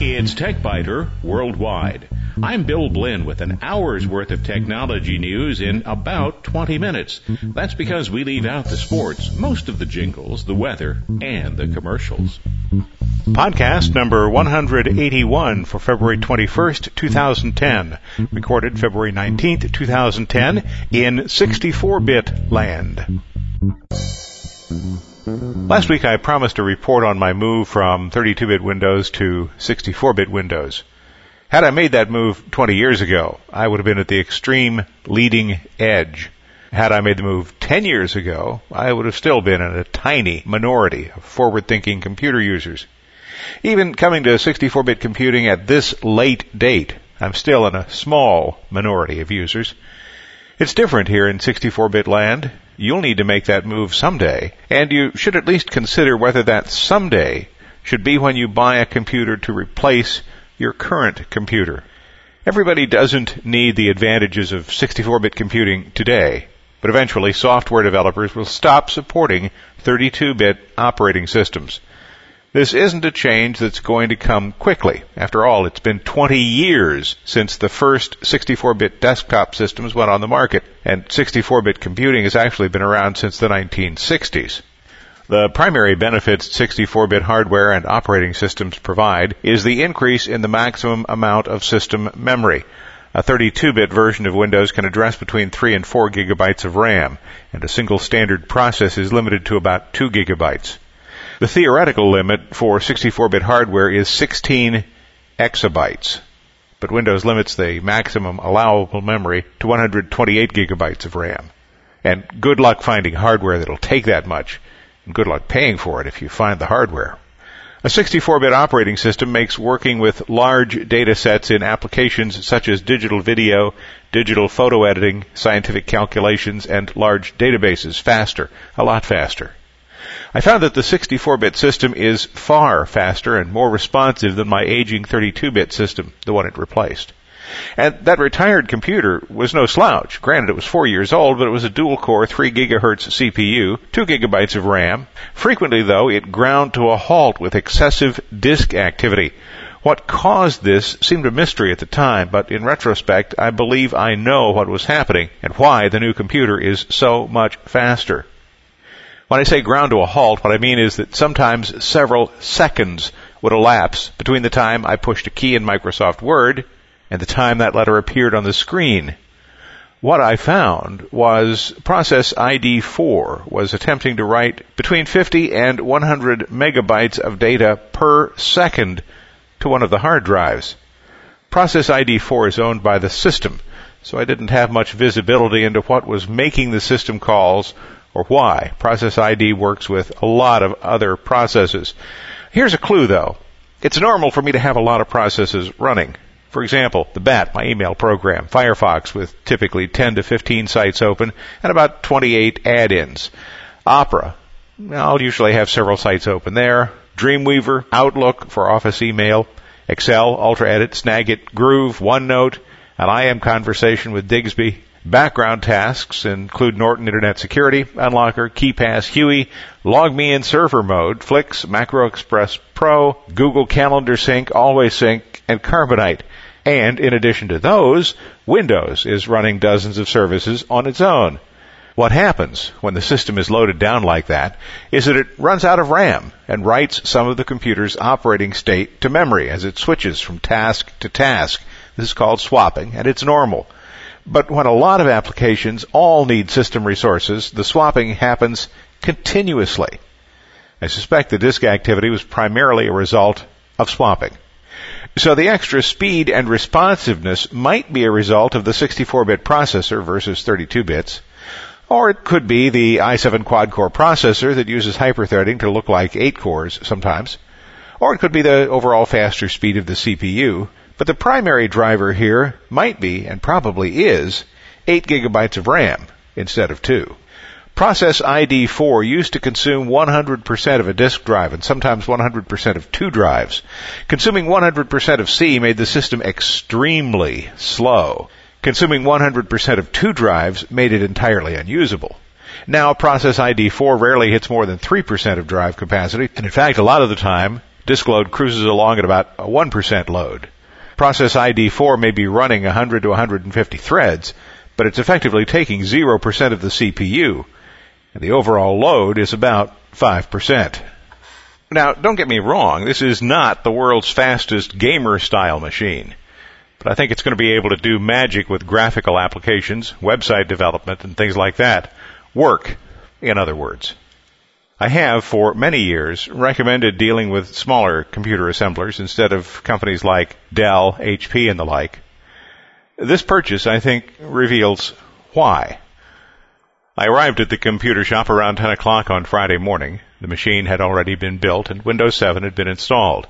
It's TechByter Worldwide. I'm Bill Blinn with an hour's worth of technology news in about 20 minutes. That's because we leave out the sports, most of the jingles, the weather, and the commercials. Podcast number 181 for February 21st, 2010. Recorded February 19th, 2010 in 64-bit land. Last week I promised a report on my move from 32-bit Windows to 64-bit Windows. Had I made that move 20 years ago, I would have been at the extreme leading edge. Had I made the move 10 years ago, I would have still been in a tiny minority of forward-thinking computer users. Even coming to 64-bit computing at this late date, I'm still in a small minority of users. It's different here in 64-bit land. You'll need to make that move someday, and you should at least consider whether that someday should be when you buy a computer to replace your current computer. Everybody doesn't need the advantages of 64-bit computing today, but eventually software developers will stop supporting 32-bit operating systems. This isn't a change that's going to come quickly. After all, it's been 20 years since the first 64-bit desktop systems went on the market, and 64-bit computing has actually been around since the 1960s. The primary benefits 64-bit hardware and operating systems provide is the increase in the maximum amount of system memory. A 32-bit version of Windows can address between 3 and 4 gigabytes of RAM, and a single standard process is limited to about 2 gigabytes. The theoretical limit for 64-bit hardware is 16 exabytes, but Windows limits the maximum allowable memory to 128 gigabytes of RAM. And good luck finding hardware that'll take that much. Good luck paying for it if you find the hardware. A 64-bit operating system makes working with large data sets in applications such as digital video, digital photo editing, scientific calculations, and large databases faster, a lot faster. I found that the 64-bit system is far faster and more responsive than my aging 32-bit system, the one it replaced. And that retired computer was no slouch. Granted, it was 4 years old, but it was a dual-core 3 gigahertz CPU, 2 gigabytes of RAM. Frequently, though, it ground to a halt with excessive disk activity. What caused this seemed a mystery at the time, but in retrospect, I believe I know what was happening and why the new computer is so much faster. When I say ground to a halt, what I mean is that sometimes several seconds would elapse between the time I pushed a key in Microsoft Word and the time that letter appeared on the screen. What I found was process ID4 was attempting to write between 50 and 100 megabytes of data per second to one of the hard drives. Process ID4 is owned by the system, so I didn't have much visibility into what was making the system calls or why. Process ID works with a lot of other processes. Here's a clue, though. It's normal for me to have a lot of processes running. For example, the BAT, my email program, Firefox with typically 10 to 15 sites open and about 28 add-ins. Opera, I'll usually have several sites open there. Dreamweaver, Outlook for office email, Excel, UltraEdit, Snagit, Groove, OneNote, an IM conversation with Digsby. Background tasks include Norton Internet Security, Unlocker, KeePass, Huey, LogMeIn Server Mode, Flix, Macro Express Pro, Google Calendar Sync, Always Sync, and Carbonite. And in addition to those, Windows is running dozens of services on its own. What happens when the system is loaded down like that is that it runs out of RAM and writes some of the computer's operating state to memory as it switches from task to task. This is called swapping, and it's normal. But when a lot of applications all need system resources, the swapping happens continuously. I suspect the disk activity was primarily a result of swapping. So the extra speed and responsiveness might be a result of the 64-bit processor versus 32 bits, or it could be the i7 quad-core processor that uses hyperthreading to look like 8 cores sometimes, or it could be the overall faster speed of the CPU. But the primary driver here might be, and probably is, 8 gigabytes of RAM instead of 2. Process ID4 used to consume 100% of a disk drive and sometimes 100% of two drives. Consuming 100% of C made the system extremely slow. Consuming 100% of two drives made it entirely unusable. Now, Process ID4 rarely hits more than 3% of drive capacity, and in fact, a lot of the time, Disk load cruises along at about a 1% load. Process ID 4 may be running 100 to 150 threads, but it's effectively taking 0% of the CPU, and the overall load is about 5%. Now, don't get me wrong, this is not the world's fastest gamer-style machine, but I think it's going to be able to do magic with graphical applications, website development, and things like that. Work, in other words. I have, for many years, recommended dealing with smaller computer assemblers instead of companies like Dell, HP, and the like. This purchase, I think, reveals why. I arrived at the computer shop around 10 o'clock on Friday morning. The machine had already been built, and Windows 7 had been installed.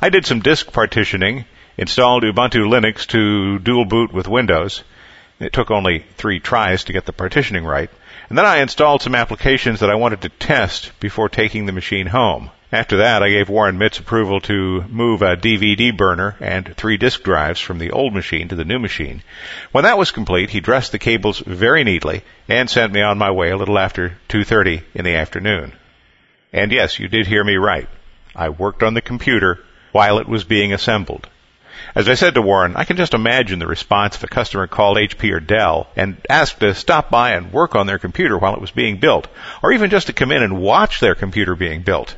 I did some disk partitioning, installed Ubuntu Linux to dual boot with Windows. It took only 3 tries to get the partitioning right. And then I installed some applications that I wanted to test before taking the machine home. After that, I gave Warren Mitts approval to move a DVD burner and 3 disk drives from the old machine to the new machine. When that was complete, he dressed the cables very neatly and sent me on my way a little after 2:30 in the afternoon. And yes, you did hear me right. I worked on the computer while it was being assembled. As I said to Warren, I can just imagine the response if a customer called HP or Dell and asked to stop by and work on their computer while it was being built, or even just to come in and watch their computer being built.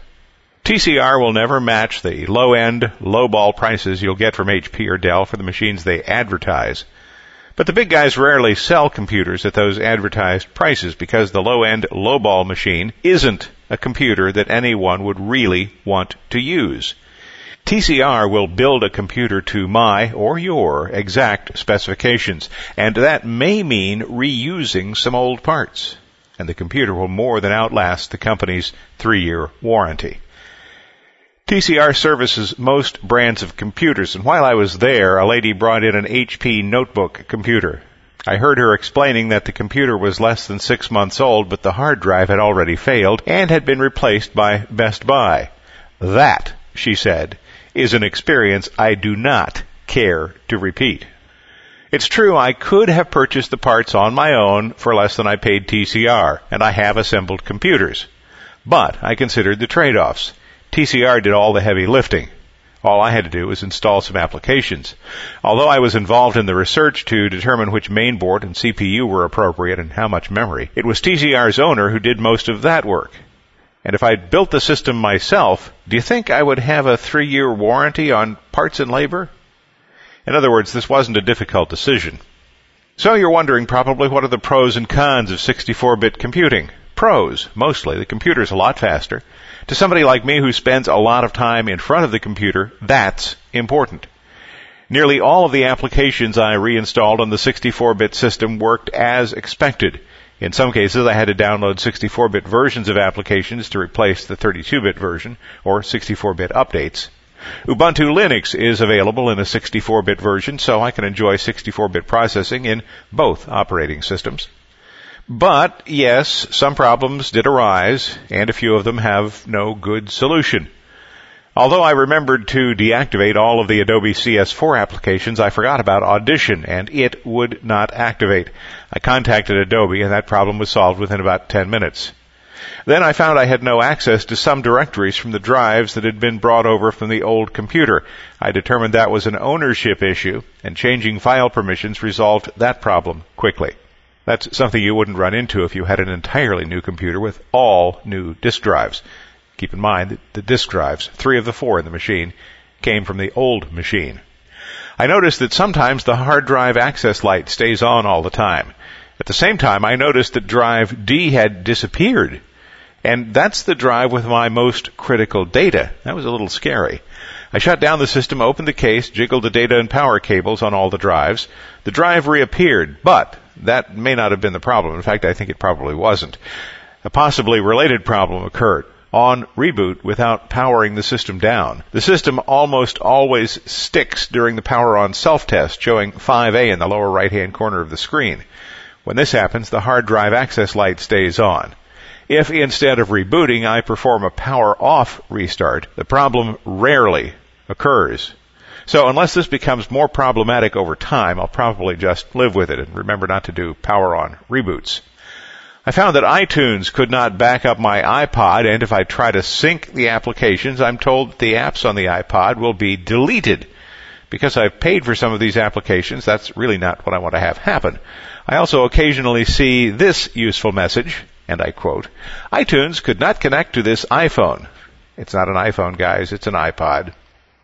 TCR will never match the low-end, low-ball prices you'll get from HP or Dell for the machines they advertise. But the big guys rarely sell computers at those advertised prices because the low-end, low-ball machine isn't a computer that anyone would really want to use. TCR will build a computer to my or your exact specifications, and that may mean reusing some old parts, and the computer will more than outlast the company's 3-year warranty. TCR services most brands of computers, and while I was there, a lady brought in an HP notebook computer. I heard her explaining that the computer was less than 6 months old, but the hard drive had already failed and had been replaced by Best Buy. That, she said, is an experience I do not care to repeat. It's true I could have purchased the parts on my own for less than I paid TCR, and I have assembled computers. But I considered the trade-offs. TCR did all the heavy lifting. All I had to do was install some applications. Although I was involved in the research to determine which mainboard and CPU were appropriate and how much memory, it was TCR's owner who did most of that work. And if I'd built the system myself, do you think I would have a 3-year warranty on parts and labor? In other words, this wasn't a difficult decision. So you're wondering probably what are the pros and cons of 64-bit computing? Pros, mostly. The computer's a lot faster. To somebody like me who spends a lot of time in front of the computer, that's important. Nearly all of the applications I reinstalled on the 64-bit system worked as expected. In some cases, I had to download 64-bit versions of applications to replace the 32-bit version, or 64-bit updates. Ubuntu Linux is available in a 64-bit version, so I can enjoy 64-bit processing in both operating systems. But, yes, some problems did arise, and a few of them have no good solution. Although I remembered to deactivate all of the Adobe CS4 applications, I forgot about Audition, and it would not activate. I contacted Adobe, and that problem was solved within about 10 minutes. Then I found I had no access to some directories from the drives that had been brought over from the old computer. I determined that was an ownership issue, and changing file permissions resolved that problem quickly. That's something you wouldn't run into if you had an entirely new computer with all new disk drives. Keep in mind that the disk drives, 3 of the 4 in the machine, came from the old machine. I noticed that sometimes the hard drive access light stays on all the time. At the same time, I noticed that drive D had disappeared. And that's the drive with my most critical data. That was a little scary. I shut down the system, opened the case, jiggled the data and power cables on all the drives. The drive reappeared, but that may not have been the problem. In fact, I think it probably wasn't. A possibly related problem occurred. On reboot without powering the system down. The system almost always sticks during the power on self-test, showing 5A in the lower right-hand corner of the screen. When this happens, the hard drive access light stays on. If instead of rebooting, I perform a power off restart, the problem rarely occurs. So unless this becomes more problematic over time, I'll probably just live with it and remember not to do power on reboots. I found that iTunes could not back up my iPod, and if I try to sync the applications, I'm told that the apps on the iPod will be deleted. Because I've paid for some of these applications, that's really not what I want to have happen. I also occasionally see this useful message, and I quote, "iTunes could not connect to this iPhone." It's not an iPhone, guys, it's an iPod.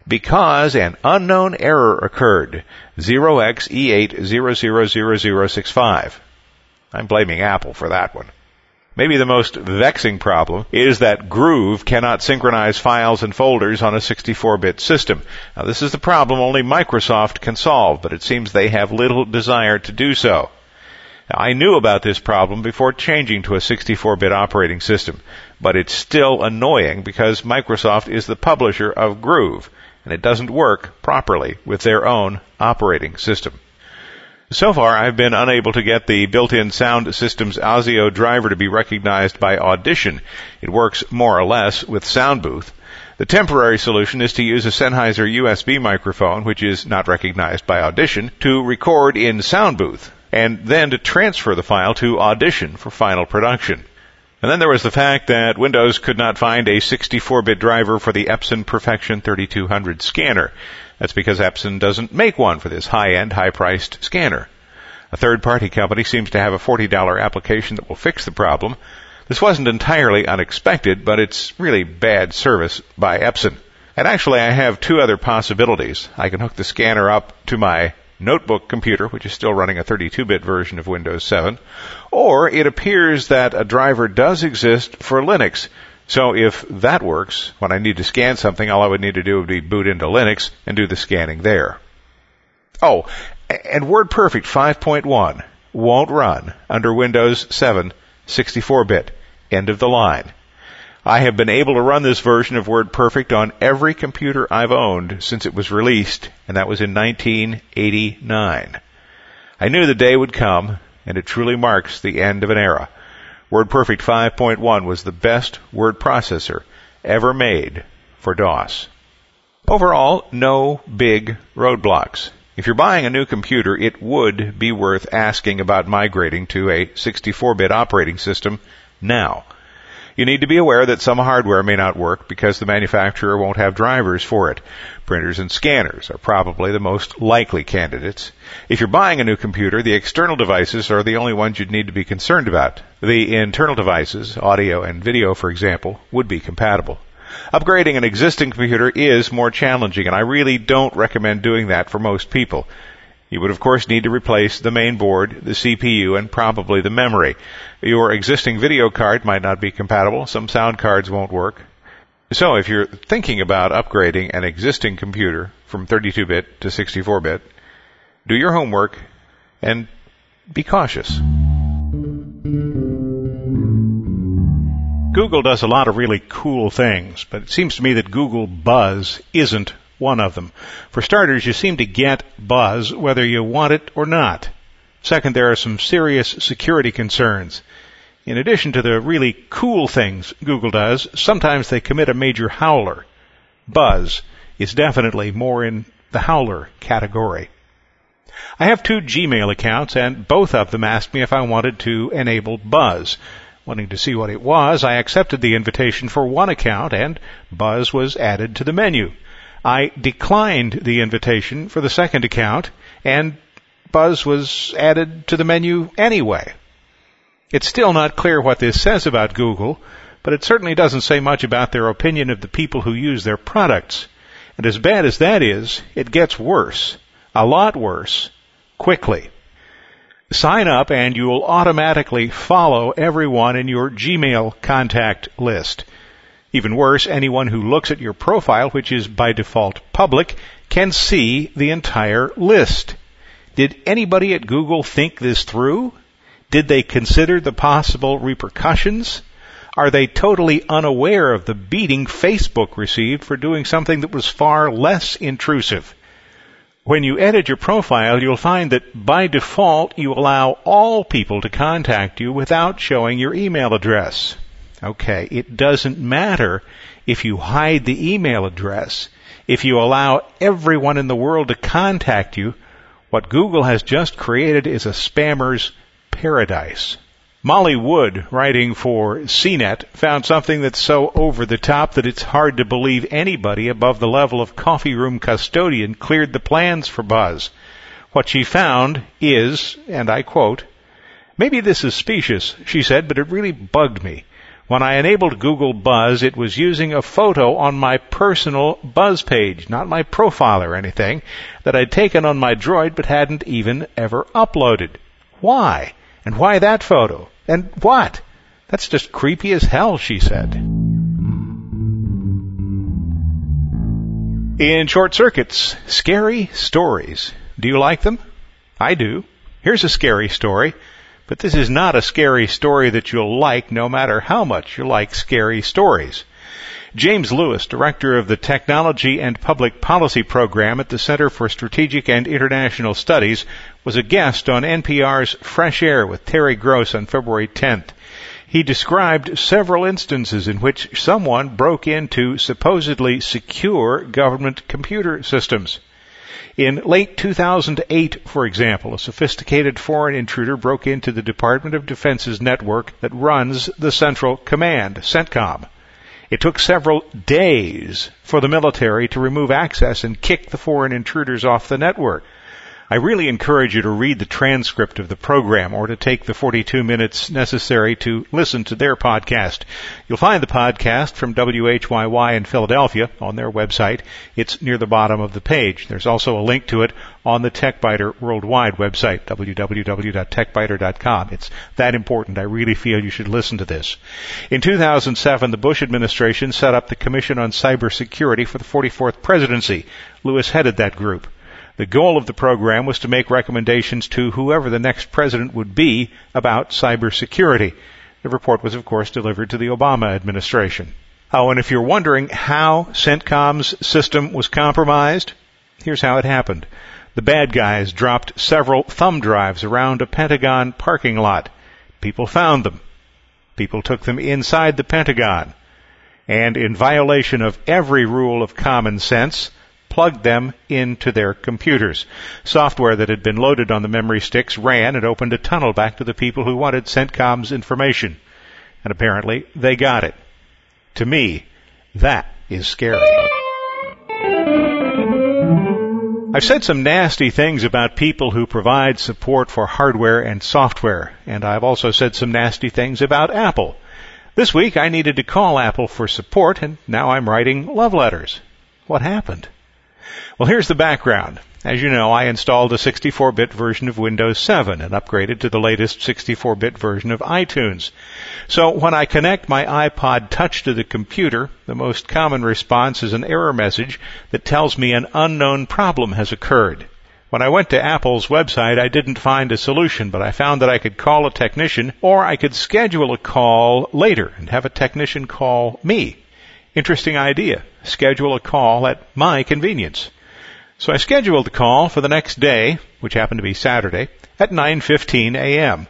"Because an unknown error occurred, 0xe8000065. I'm blaming Apple for that one. Maybe the most vexing problem is that Groove cannot synchronize files and folders on a 64-bit system. Now, this is the problem only Microsoft can solve, but it seems they have little desire to do so. Now, I knew about this problem before changing to a 64-bit operating system, but it's still annoying because Microsoft is the publisher of Groove, and it doesn't work properly with their own operating system. So far, I've been unable to get the built-in sound system's Audio driver to be recognized by Audition. It works more or less with Soundbooth. The temporary solution is to use a Sennheiser USB microphone, which is not recognized by Audition, to record in Soundbooth, and then to transfer the file to Audition for final production. And then there was the fact that Windows could not find a 64-bit driver for the Epson Perfection 3200 scanner. That's because Epson doesn't make one for this high-end, high-priced scanner. A third-party company seems to have a $40 application that will fix the problem. This wasn't entirely unexpected, but it's really bad service by Epson. And actually, I have two other possibilities. I can hook the scanner up to my notebook computer, which is still running a 32-bit version of Windows 7, or it appears that a driver does exist for Linux. So if that works, when I need to scan something, all I would need to do would be boot into Linux and do the scanning there. Oh, and WordPerfect 5.1 won't run under Windows 7 64-bit. End of the line. I have been able to run this version of WordPerfect on every computer I've owned since it was released, and that was in 1989. I knew the day would come, and it truly marks the end of an era. WordPerfect 5.1 was the best word processor ever made for DOS. Overall, no big roadblocks. If you're buying a new computer, it would be worth asking about migrating to a 64-bit operating system now. You need to be aware that some hardware may not work because the manufacturer won't have drivers for it. Printers and scanners are probably the most likely candidates. If you're buying a new computer, the external devices are the only ones you'd need to be concerned about. The internal devices, audio and video, for example, would be compatible. Upgrading an existing computer is more challenging, and I really don't recommend doing that for most people. You would, of course, need to replace the main board, the CPU, and probably the memory. Your existing video card might not be compatible. Some sound cards won't work. So if you're thinking about upgrading an existing computer from 32-bit to 64-bit, do your homework and be cautious. Google does a lot of really cool things, but it seems to me that Google Buzz isn't one of them. For starters, you seem to get Buzz whether you want it or not. Second, there are some serious security concerns. In addition to the really cool things Google does, sometimes they commit a major howler. Buzz is definitely more in the howler category. I have two Gmail accounts, and both of them asked me if I wanted to enable Buzz. Wanting to see what it was, I accepted the invitation for one account, and Buzz was added to the menu. I declined the invitation for the second account, and Buzz was added to the menu anyway. It's still not clear what this says about Google, but it certainly doesn't say much about their opinion of the people who use their products. And as bad as that is, it gets worse, a lot worse, quickly. Sign up and you'll automatically follow everyone in your Gmail contact list. Even worse, anyone who looks at your profile, which is by default public, can see the entire list. Did anybody at Google think this through? Did they consider the possible repercussions? Are they totally unaware of the beating Facebook received for doing something that was far less intrusive? When you edit your profile, you'll find that by default you allow all people to contact you without showing your email address. Okay, it doesn't matter if you hide the email address. If you allow everyone in the world to contact you, what Google has just created is a spammer's paradise. Molly Wood, writing for CNET, found something that's so over the top that it's hard to believe anybody above the level of coffee room custodian cleared the plans for Buzz. What she found is, and I quote, "Maybe this is specious," she said, "but it really bugged me. When I enabled Google Buzz, it was using a photo on my personal Buzz page, not my profile or anything, that I'd taken on my Droid but hadn't even ever uploaded. Why? And why that photo? And what? That's just creepy as hell," she said. In Short Circuits, scary stories. Do you like them? I do. Here's a scary story. But this is not a scary story that you'll like no matter how much you like scary stories. James Lewis, director of the Technology and Public Policy Program at the Center for Strategic and International Studies, was a guest on NPR's Fresh Air with Terry Gross on February 10th. He described several instances in which someone broke into supposedly secure government computer systems. In late 2008, for example, a sophisticated foreign intruder broke into the Department of Defense's network that runs the Central Command, CENTCOM. It took several days for the military to remove access and kick the foreign intruders off the network. I really encourage you to read the transcript of the program or to take the 42 minutes necessary to listen to their podcast. You'll find the podcast from WHYY in Philadelphia on their website. It's near the bottom of the page. There's also a link to it on the TechByter Worldwide website, www.techbyter.com. It's that important. I really feel you should listen to this. In 2007, the Bush administration set up the Commission on Cybersecurity for the 44th Presidency. Lewis headed that group. The goal of the program was to make recommendations to whoever the next president would be about cybersecurity. The report was, of course, delivered to the Obama administration. Oh, and if you're wondering how CENTCOM's system was compromised, here's how it happened. The bad guys dropped several thumb drives around a Pentagon parking lot. People found them. People took them inside the Pentagon. And in violation of every rule of common sense, plugged them into their computers. Software that had been loaded on the memory sticks ran and opened a tunnel back to the people who wanted CENTCOM's information. And apparently, they got it. To me, that is scary. I've said some nasty things about people who provide support for hardware and software, and I've also said some nasty things about Apple. This week, I needed to call Apple for support, and now I'm writing love letters. What happened? Well, here's the background. As you know, I installed a 64-bit version of Windows 7 and upgraded to the latest 64-bit version of iTunes. So when I connect my iPod Touch to the computer, the most common response is an error message that tells me an unknown problem has occurred. When I went to Apple's website, I didn't find a solution, but I found that I could call a technician or I could schedule a call later and have a technician call me. Interesting idea. Schedule a call at my convenience. So I scheduled the call for the next day, which happened to be Saturday, at 9:15 a.m.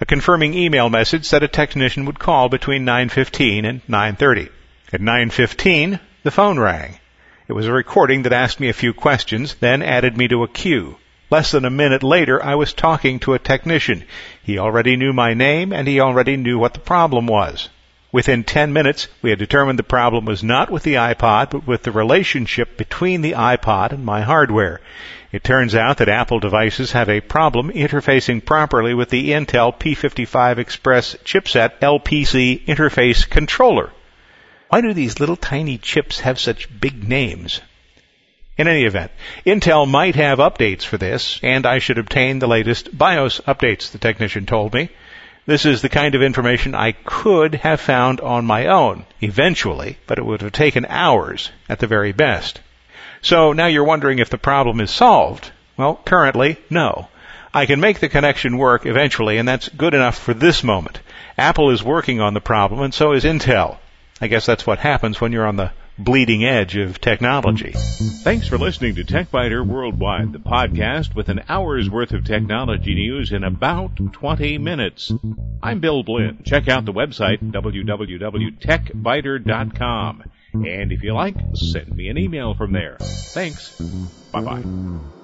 A confirming email message said a technician would call between 9:15 and 9:30. At 9:15, the phone rang. It was a recording that asked me a few questions, then added me to a queue. Less than a minute later, I was talking to a technician. He already knew my name, and he already knew what the problem was. Within 10 minutes, we had determined the problem was not with the iPod, but with the relationship between the iPod and my hardware. It turns out that Apple devices have a problem interfacing properly with the Intel P55 Express chipset LPC interface controller. Why do these little tiny chips have such big names? In any event, Intel might have updates for this, and I should obtain the latest BIOS updates, the technician told me. This is the kind of information I could have found on my own, eventually, but it would have taken hours at the very best. So now you're wondering if the problem is solved. Well, currently, no. I can make the connection work eventually, and that's good enough for this moment. Apple is working on the problem, and so is Intel. I guess that's what happens when you're on the bleeding edge of technology. Thanks for listening to TechByter Worldwide, the podcast with an hour's worth of technology news in about 20 minutes. I'm Bill Blinn. Check out the website, www.techbiter.com. And if you like, send me an email from there. Thanks. Bye-bye.